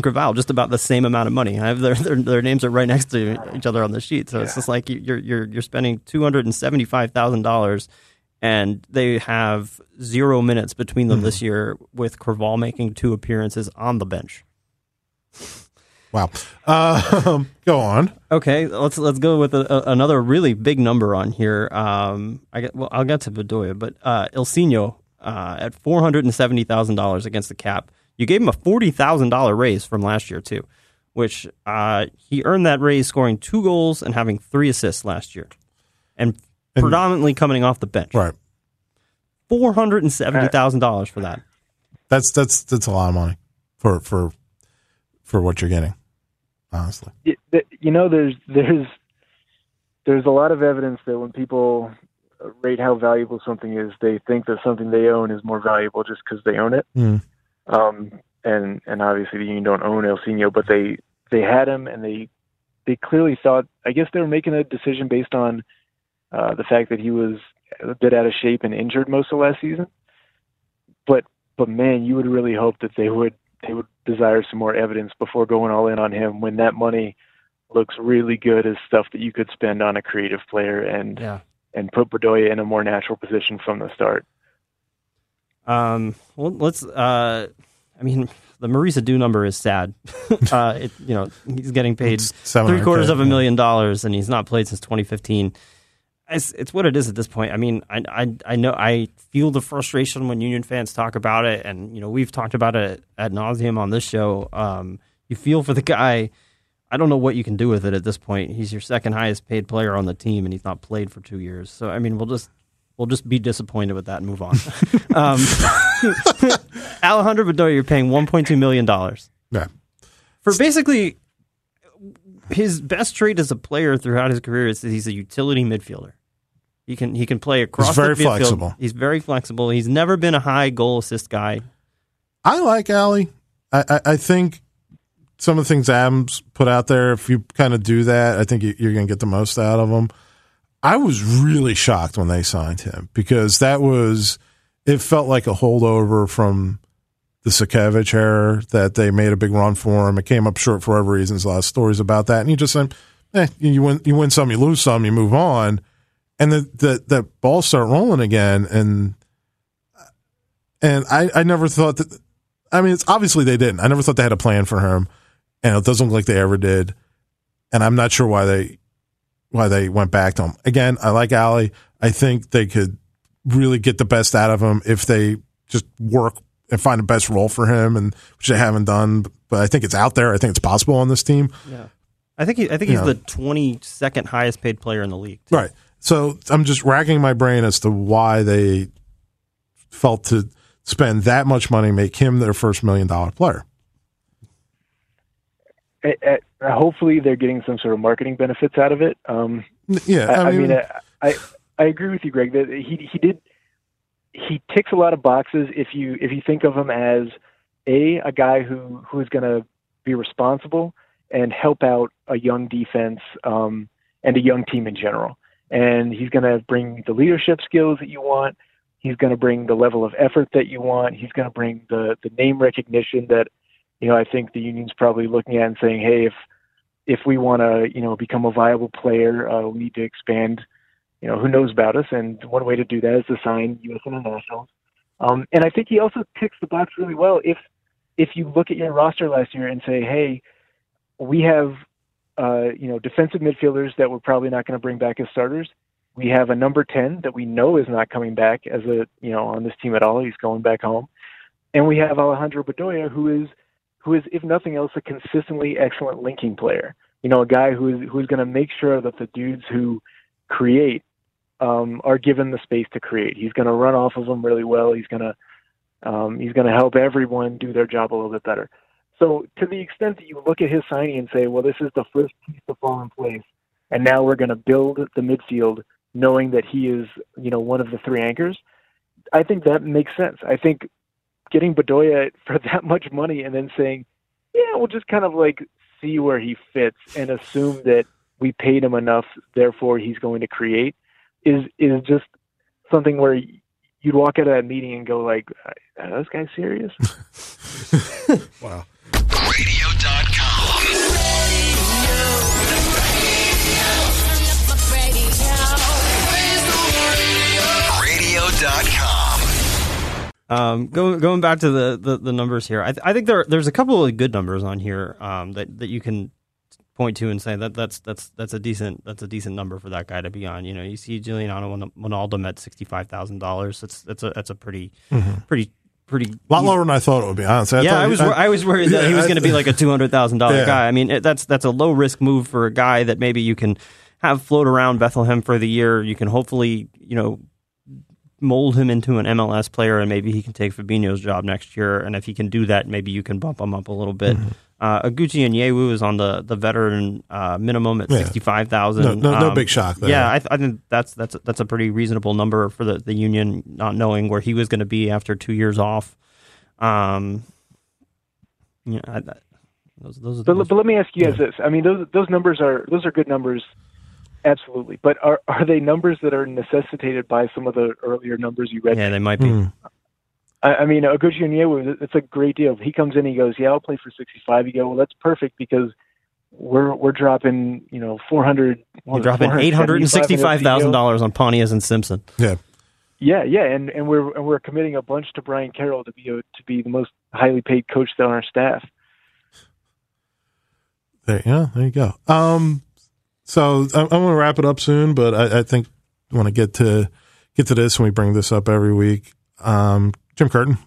Creavalle just about the same amount of money. I have their names are right next to each other on the sheet, so it's just like you're spending $275,000, and they have 0 minutes between them this year, with Creavalle making 2 appearances on the bench. Wow. Go on. Okay, let's go with another really big number on here. I'll get to Bedoya, but Ilsinho at $470,000 against the cap. You gave him a $40,000 raise from last year too, which he earned that raise scoring 2 goals and having 3 assists last year, and predominantly coming off the bench. Right. $470,000 for that. That's a lot of money for what you're getting. Honestly, there's a lot of evidence that when people rate how valuable something is, they think that something they own is more valuable just because they own it. Mm. And obviously the Union don't own Ilsinho, but they had him, and they clearly thought. I guess they were making a decision based on the fact that he was a bit out of shape and injured most of last season. But man, you would really hope that they would desire some more evidence before going all in on him, when that money looks really good as stuff that you could spend on a creative player and put Bedoya in a more natural position from the start. Well, let's. I mean, the Maurice Adu number is sad. He's getting paid $750,000, and he's not played since 2015. It's what it is at this point. I mean, I know I feel the frustration when Union fans talk about it, and we've talked about it ad nauseum on this show. You feel for the guy. I don't know what you can do with it at this point. He's your second highest paid player on the team, and he's not played for 2 years. So I mean, we'll just be disappointed with that and move on. Alejandro Bedoya, you're paying $1.2 million for basically. His best trait as a player throughout his career is that he's a utility midfielder. He can play across. He's very flexible. He's very flexible. He's never been a high goal assist guy. I like Allie. I think some of the things Adam's put out there, if you kind of do that, I think you're going to get the most out of him. I was really shocked when they signed him because it felt like a holdover from the Sakevich era that they made a big run for him. It came up short for whatever reasons. A lot of stories about that. And you just said, you win some, you lose some, you move on. And the balls start rolling again. And I never thought that – I mean, it's obviously they didn't. I never thought they had a plan for him, and it doesn't look like they ever did. And I'm not sure why they went back to him. Again, I like Allie. I think they could really get the best out of him if they just work and find the best role for him, and which they haven't done. But I think it's out there. I think it's possible on this team. Yeah, I think he's the 22nd highest paid player in the league. Too. Right. So I'm just racking my brain as to why they felt to spend that much money, make him their first $1 million player. Hopefully they're getting some sort of marketing benefits out of it. I agree with you, Greg, that he ticks a lot of boxes. If you think of him as a guy who is going to be responsible and help out a young defense and a young team in general. And he's going to bring the leadership skills that you want. He's going to bring the level of effort that you want. He's going to bring the name recognition that, you know, I think the union's probably looking at and saying, hey, if we want to, you know, become a viable player, we need to expand, you know, who knows about us. And one way to do that is to sign U.S. internationals. And I think he also ticks the box really well. If you look at your roster last year and say, hey, we have, defensive midfielders that we're probably not going to bring back as starters. We have a number 10 that we know is not coming back as on this team at all. He's going back home. And we have Alejandro Bedoya, who is, if nothing else, a consistently excellent linking player. You know, a guy who's going to make sure that the dudes who create are given the space to create. He's going to run off of them really well. He's going to help everyone do their job a little bit better. So to the extent that you look at his signing and say, well, this is the first piece to fall in place, and now we're going to build the midfield knowing that he is, you know, one of the three anchors, I think that makes sense. I think getting Bedoya for that much money and then saying, yeah, we'll just kind of like see where he fits and assume that we paid him enough, therefore he's going to create, is just something where you'd walk out of that meeting and go like, are those guys serious? Wow. Radio.com. Radio.com. Going back to the numbers here, I think there's a couple of good numbers on here that you can point to and say that's a decent number for that guy to be on. You know, you see Giuliano Wijnaldum at $65,000. That's a pretty a lot lower than I thought it would be. Honestly, I was worried that he was going to be like a $200,000 guy. I mean, that's a low risk move for a guy that maybe you can have float around Bethlehem for the year. You can hopefully, you know, mold him into an MLS player, and maybe he can take Fabinho's job next year. And if he can do that, maybe you can bump him up a little bit. Mm-hmm. Aguchi and Yewu is on the veteran minimum at 65,000. No big shock there. Yeah, I think that's a pretty reasonable number for the union, not knowing where he was going to be after 2 years off. But let me ask you guys this. I mean, those numbers are good numbers, absolutely. But are they numbers that are necessitated by some of the earlier numbers you read? Yeah, they might be. Mm. I mean, Oguchi and Yewu, it's a great deal. He comes in, he goes, yeah, I'll play for 65. You go, well, that's perfect because we're dropping, you know, $865,000 on Pontius and Simpson. Yeah, and we're committing a bunch to Brian Carroll to be the most highly paid coach on our staff. There you go. So I'm going to wrap it up soon, but I think I want to get to this when we bring this up every week. Jim Curtin,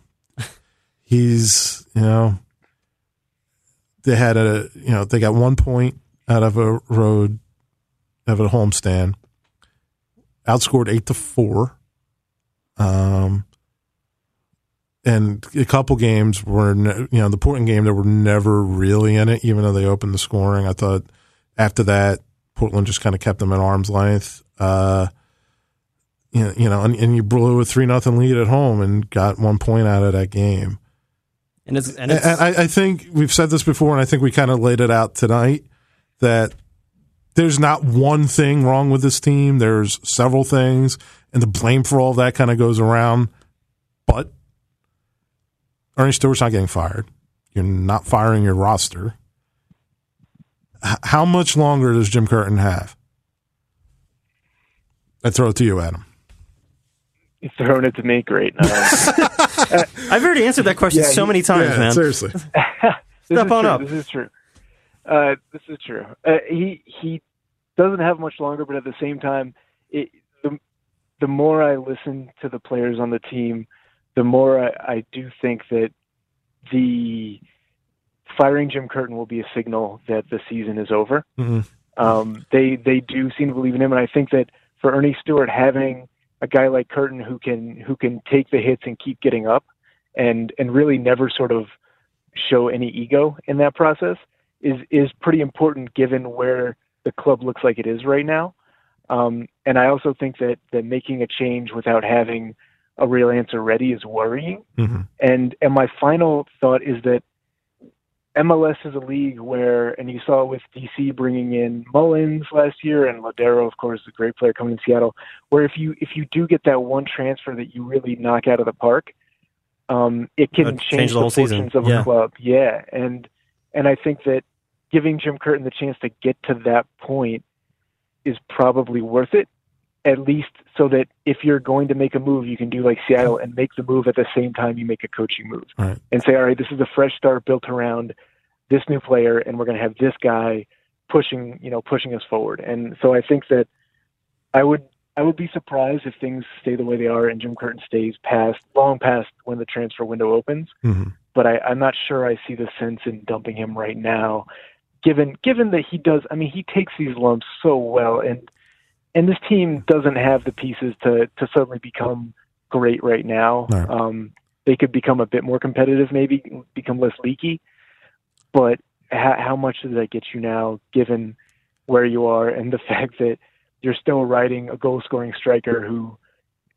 they got 1 point out of a road, out of a homestand, outscored 8-4, and a couple games were, the Portland game, they were never really in it, even though they opened the scoring. I thought after that, Portland just kind of kept them at arm's length. and you blew a 3-0 lead at home and got 1 point out of that game. And I think we've said this before, and I think we kind of laid it out tonight, that there's not one thing wrong with this team. There's several things, and the blame for all of that kind of goes around. But Ernie Stewart's not getting fired. You're not firing your roster. How much longer does Jim Curtin have? I throw it to you, Adam. You're throwing it to me? Great. No. I've already answered that question so many times, man. Seriously. This is true. This is true. He doesn't have much longer, but at the same time, the more I listen to the players on the team, the more I do think that the firing Jim Curtin will be a signal that the season is over. Mm-hmm. They do seem to believe in him, and I think that for Ernie Stewart, having a guy like Curtin who can take the hits and keep getting up, and really never sort of show any ego in that process is pretty important given where the club looks like it is right now. And I also think that making a change without having a real answer ready is worrying. Mm-hmm. And my final thought is that MLS is a league where, and you saw with DC bringing in Mullins last year and Ladero, of course, a great player coming in Seattle, where if you do get that one transfer that you really knock out of the park, it can change the whole fortunes of a club. Yeah. And I think that giving Jim Curtin the chance to get to that point is probably worth it, at least so that if you're going to make a move, you can do like Seattle and make the move at the same time you make a coaching move. Right. And say, all right, this is a fresh start built around this new player, and we're going to have this guy pushing us forward. And so I think that I would be surprised if things stay the way they are and Jim Curtin stays long past when the transfer window opens. Mm-hmm. But I'm not sure I see the sense in dumping him right now, given that he does. I mean, he takes these lumps so well, and this team doesn't have the pieces to suddenly become great right now. Right. They could become a bit more competitive, maybe become less leaky. But how much does that get you now, given where you are and the fact that you're still riding a goal-scoring striker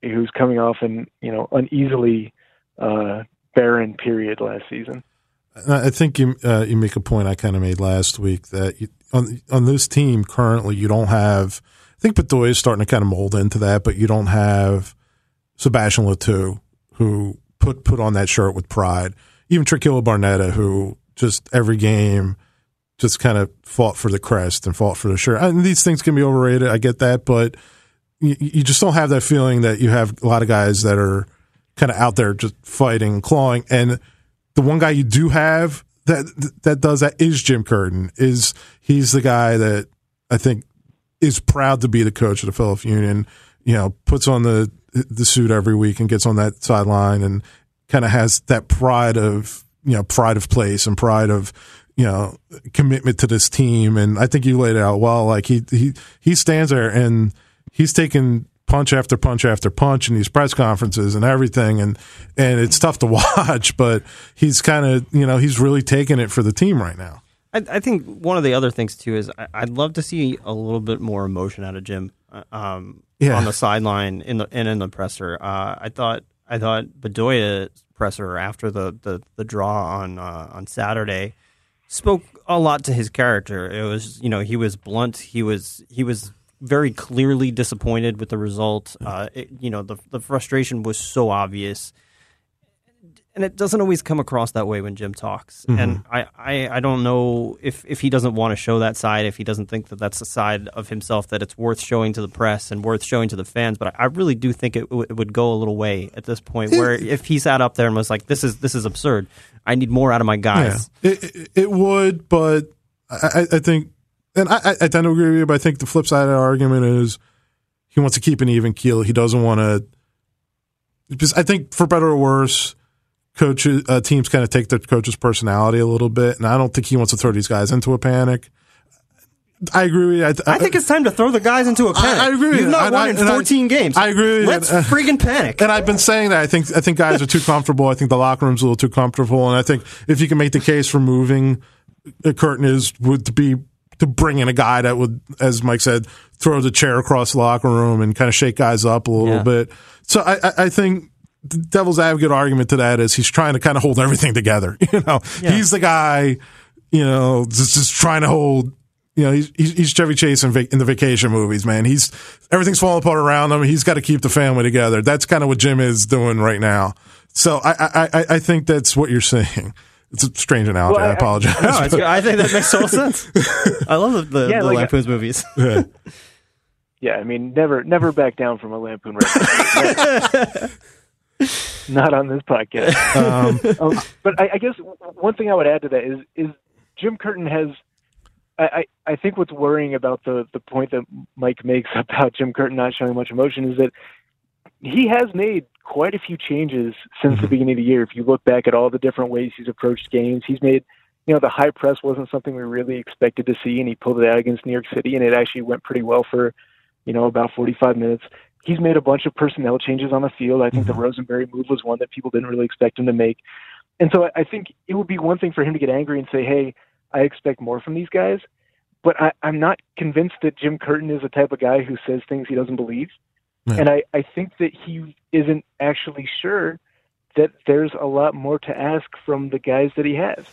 who's coming off an uneasily barren period last season? I think you make a point I kind of made last week that on this team currently you don't have. I think Bedoya is starting to kind of mold into that, but you don't have Sebastian Latou, who put on that shirt with pride. Even Tranquillo Barnetta, who just every game just kind of fought for the crest and fought for the shirt. And these things can be overrated. I get that. But you just don't have that feeling that you have a lot of guys that are kind of out there just fighting and clawing. And the one guy you do have that does that is Jim Curtin. He's the guy that I think is proud to be the coach of the Philadelphia Union, puts on the suit every week and gets on that sideline and kind of has that pride of place and pride of commitment to this team. And I think you laid it out well. Like he stands there and he's taking punch after punch after punch in these press conferences and everything, and it's tough to watch, but he's kind of he's really taking it for the team right now. I think one of the other things too is I'd love to see a little bit more emotion out of Jim on the sideline in the presser. I thought Bedoya's presser after the draw on Saturday spoke a lot to his character. It was he was blunt. He was very clearly disappointed with the result. The frustration was so obvious. And it doesn't always come across that way when Jim talks. Mm-hmm. And I don't know if he doesn't want to show that side, if he doesn't think that that's a side of himself that it's worth showing to the press and worth showing to the fans. But I really do think it would go a little way at this point where if he sat up there and was like, this is absurd, I need more out of my guys. Yeah. It would, but I think – and I tend to agree with you, but I think the flip side of that argument is he wants to keep an even keel. He doesn't want to – because I think for better or worse – coaches, teams kind of take the coach's personality a little bit, and I don't think he wants to throw these guys into a panic. I agree with you. I think it's time to throw the guys into a panic. I agree with you. You've not won in 14 games. I agree with you. Let's freaking panic. And I've been saying that. I think guys are too comfortable. I think the locker room's a little too comfortable, and I think if you can make the case for moving, Curtin would be to bring in a guy that would, as Mike said, throw the chair across the locker room and kind of shake guys up a little bit. So I think the devil's advocate argument to that is he's trying to kind of hold everything together. You know, he's the guy, you know, just trying to hold. You know, he's Chevy Chase in the Vacation movies, man. He's everything's falling apart around him. He's got to keep the family together. That's kind of what Jim is doing right now. So I think that's what you're seeing. It's a strange analogy. Well, I apologize. No, it's good. I think that makes total sense. I love the like Lampoon's movies. Yeah. Yeah, I mean, never back down from a Lampoon reference. Not on this podcast. But I guess one thing I would add to that is Jim Curtin has. I think what's worrying about the point that Mike makes about Jim Curtin not showing much emotion is that he has made quite a few changes since the beginning of the year. If you look back at all the different ways he's approached games, he's made, you know, the high press wasn't something we really expected to see, and he pulled it out against New York City, and it actually went pretty well for, you know, about 45 minutes. He's made a bunch of personnel changes on the field. I think the Rosenberry move was one that people didn't really expect him to make. And so I think it would be one thing for him to get angry and say, hey, I expect more from these guys, but I'm not convinced that Jim Curtin is the type of guy who says things he doesn't believe. Yeah. And I think that he isn't actually sure that there's a lot more to ask from the guys that he has.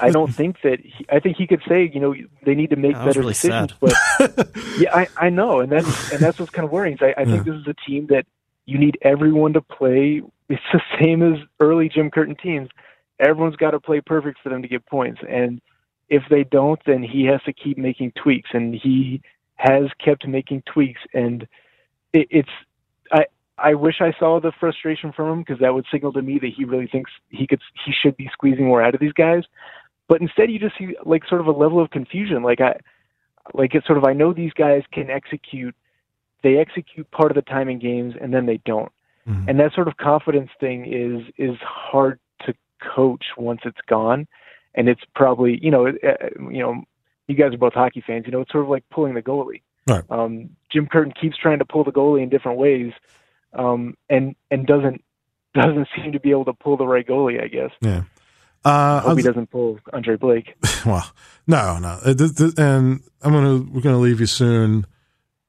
I don't think that I think he could say, you know, they need to make better really decisions. Sad. But yeah, I know. And that's what's kind of worrying. I think this is a team that you need everyone to play. It's the same as early Jim Curtin teams. Everyone's got to play perfect for them to get points. And if they don't, then he has to keep making tweaks, and he has kept making tweaks. And I wish I saw the frustration from him, because that would signal to me that he really thinks he should be squeezing more out of these guys. But instead you just see like sort of a level of confusion. I know these guys can execute. They execute part of the time in games and then they don't. Mm-hmm. And that sort of confidence thing is hard coach once it's gone, and it's probably you guys are both hockey fans. You know, it's sort of like pulling the goalie. Right. Jim Curtin keeps trying to pull the goalie in different ways, and doesn't seem to be able to pull the right goalie. I guess. Yeah. I hope he doesn't pull Andre Blake. Well, no. And we're gonna leave you soon.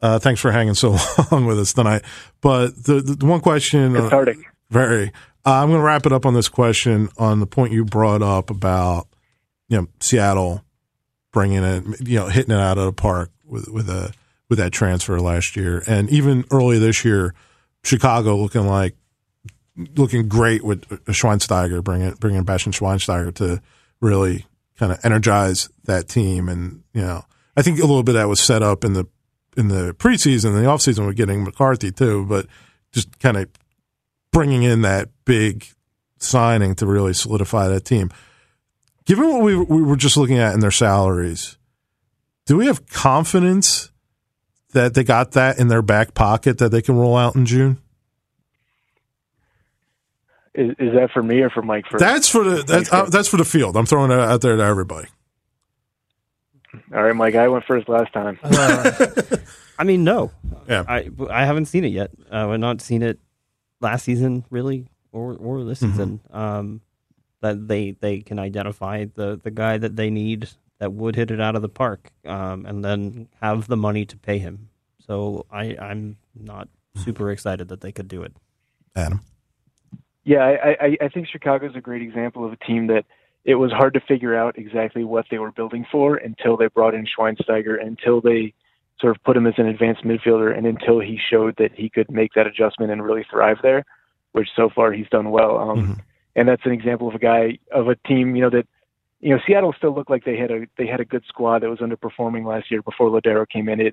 Thanks for hanging so long with us tonight. But the one question, cathartic, very. I'm going to wrap it up on this question on the point you brought up about, you know, Seattle bringing it, you know, hitting it out of the park with that transfer last year, and even early this year, Chicago looking great with Schweinsteiger, bringing Bastian Schweinsteiger to really kind of energize that team, and you know, I think a little bit of that was set up in the preseason, and the offseason with getting McCarthy too, but just kind of bringing in that big signing to really solidify that team. Given what we were just looking at in their salaries, do we have confidence that they got that in their back pocket that they can roll out in June? Is that for me or for Mike? That's for the field. I'm throwing it out there to everybody. All right, Mike, I went first last time. I mean, no. Yeah. I haven't seen it yet. I've not seen it last season, really, or this season, that they can identify the guy that they need that would hit it out of the park, and then have the money to pay him. So I'm not super excited that they could do it. Adam? Yeah, I think Chicago's a great example of a team that it was hard to figure out exactly what they were building for until they brought in Schweinsteiger, until they sort of put him as an advanced midfielder, and until he showed that he could make that adjustment and really thrive there, which so far he's done well. And that's an example of a team, you know, that, you know, Seattle still looked like they had a good squad that was underperforming last year before Lodero came in.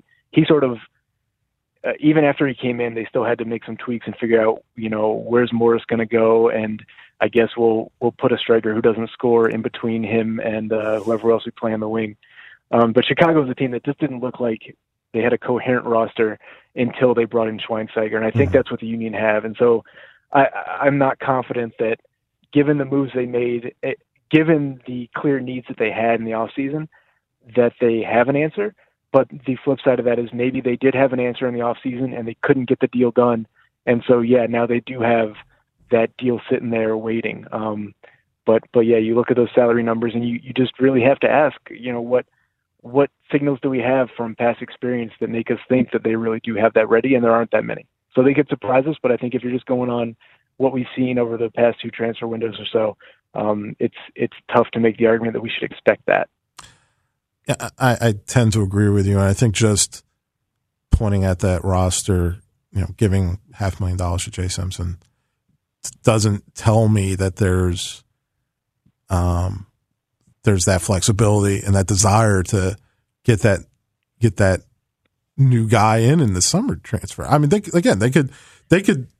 Even after he came in, they still had to make some tweaks and figure out, you know, where's Morris going to go? And I guess we'll put a striker who doesn't score in between him and whoever else we play on the wing. But Chicago is a team that just didn't look like they had a coherent roster until they brought in Schweinsteiger. And I think that's what the Union have. And so I'm not confident that given the moves they made, given the clear needs that they had in the offseason, that they have an answer. But the flip side of that is maybe they did have an answer in the offseason and they couldn't get the deal done. And so, yeah, now they do have that deal sitting there waiting. But yeah, you look at those salary numbers and you just really have to ask, you know, what what signals do we have from past experience that make us think that they really do have that ready? And there aren't that many. So they could surprise us, but I think if you're just going on what we've seen over the past two transfer windows or so, it's tough to make the argument that we should expect that. I tend to agree with you. And I think just pointing at that roster, you know, giving $500,000 to Jay Simpson doesn't tell me that there's that flexibility and that desire to get that new guy in the summer transfer. I mean, they could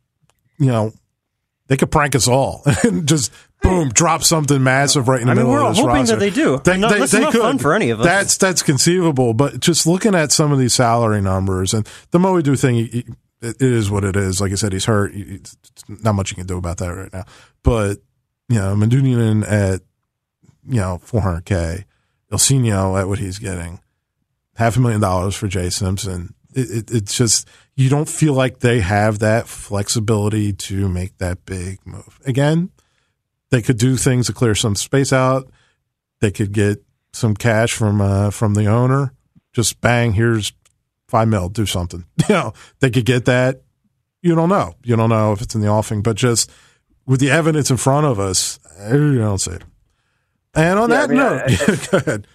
prank us all and just boom, drop something massive right in the middle of this roster. I mean, we're all hoping that they do. That's not fun for any of us. That's conceivable, but just looking at some of these salary numbers and the Moedu thing, it is what it is. Like I said, he's hurt. It's not much you can do about that right now. But you know, Medunjanin at $400K, Ilsinho at what he's getting, $500,000 for Jay Simpson. It's just you don't feel like they have that flexibility to make that big move. Again, they could do things to clear some space out. They could get some cash from the owner. Just bang, here's $5 million. Do something. They could get that. You don't know. You don't know if it's in the offing, but just with the evidence in front of us, I don't see it. And on that note, go ahead.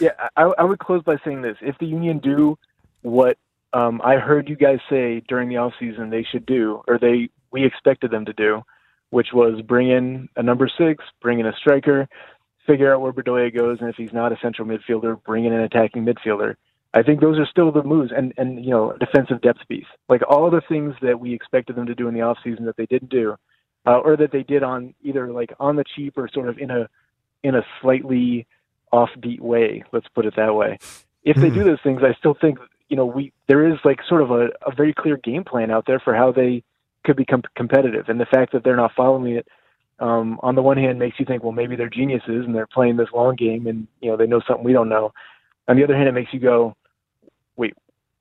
Yeah, I would close by saying this. If the Union do what I heard you guys say during the offseason they should do, or we expected them to do, which was bring in a number 6, bring in a striker, figure out where Bedoya goes, and if he's not a central midfielder, bring in an attacking midfielder. I think those are still the moves, and defensive depth piece. Like all of the things that we expected them to do in the offseason that they didn't do, or that they did on either like on the cheap or sort of in a slightly offbeat way, let's put it that way. If they do those things, I still think there is like sort of a very clear game plan out there for how they could become competitive, and the fact that they're not following it on the one hand makes you think, well, maybe they're geniuses and they're playing this long game and they know something we don't know. On the other hand, it makes you go, wait,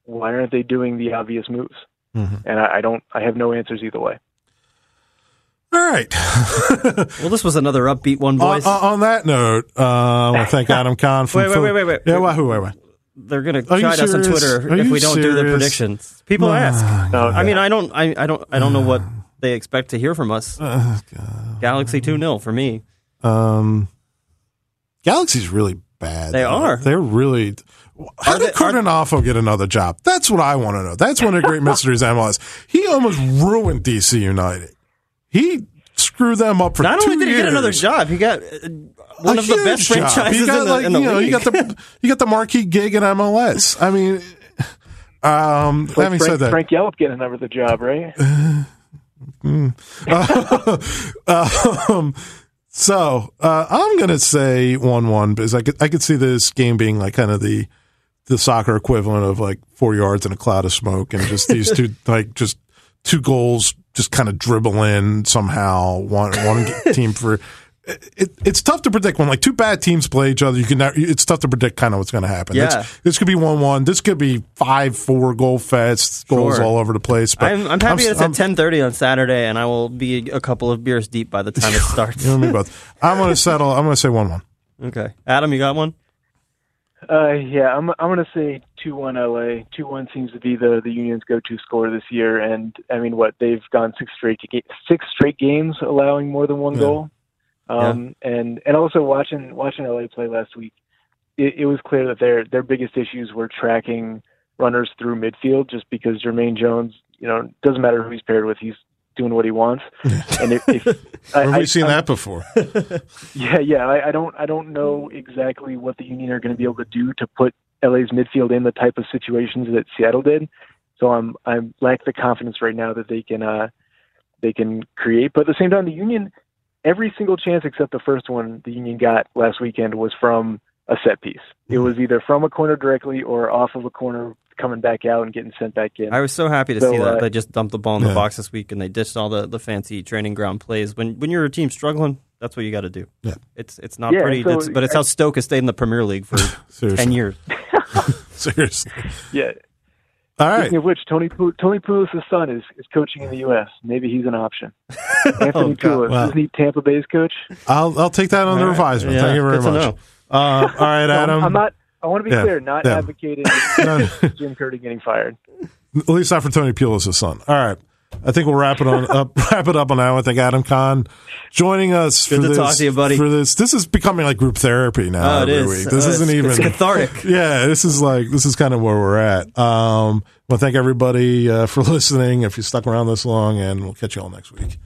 why aren't they doing the obvious moves? And I have no answers either way. All right. Well, this was another upbeat one, boys. On that note, I want to thank Adam Cann from Philly. Wait. Yeah, wait. They're going to chide us on Twitter if we don't do the predictions. People ask. God. I mean, I don't know what they expect to hear from us. Galaxy 2-0 for me. Galaxy's really bad. They are. They're really. How did Cardinafo get another job? That's what I want to know. That's one of the great mysteries MLS. He almost ruined DC United. He screwed them up for 2 years. Not only did he get another job, he got one of the best franchises in the league. You got the marquee gig in MLS. I mean, having said that, Frank Yelp getting another job, right? So I'm gonna say 1-1 because I could see this game being like kind of the soccer equivalent of like 4 yards in a cloud of smoke, and just these two like just two goals. Just kind of dribble in somehow one team for it's tough to predict when like two bad teams play each other. It's tough to predict kind of what's going to happen. Yeah. This could be 1-1. This could be 5-4 goal fests, goals all over the place. But I'm happy that it's at 10:30 on Saturday, and I will be a couple of beers deep by the time it starts. You and me both. I'm going to say 1-1. Okay, Adam, you got one? I'm going to say 2-1 LA. 2-1 seems to be the Union's go-to score this year, and I mean, they've gone six straight games allowing more than one goal. And also watching LA play last week, it was clear that their biggest issues were tracking runners through midfield, just because Jermaine Jones, doesn't matter who he's paired with, he's doing what he wants. And we've seen that before. I don't know exactly what the Union are going to be able to do to put LA's midfield in the type of situations that Seattle did. So I lack the confidence right now that they can create. But at the same time, the Union, every single chance except the first one the Union got last weekend was from a set piece. It was either from a corner directly or off of a corner coming back out and getting sent back in. I was so happy to see that. They just dumped the ball in the box this week, and they ditched all the fancy training ground plays. When you're a team struggling, that's what you got to do. Yeah. It's not pretty, so, but it's how Stoke has stayed in the Premier League for 10 years. Seriously. Yeah. All right. Speaking of which, Tony Pulis' son is coaching in the U.S. Maybe he's an option. Anthony Pulis. Wow. Isn't he Tampa Bay's coach? I'll take that under advisement. Thank you very much. All right, Adam. I'm not. I want to be clear, not advocating Jim Curtin getting fired. At least not for Tony Pulis' son. All right. I think we'll wrap it on up. Wrap it up on that. I think Adam Cann joining us for this. Good to talk to you, buddy. For this, this is becoming like group therapy now. Every week. This isn't even. It's cathartic. Yeah, this is kind of where we're at. Well, thank everybody for listening. If you stuck around this long, and we'll catch you all next week.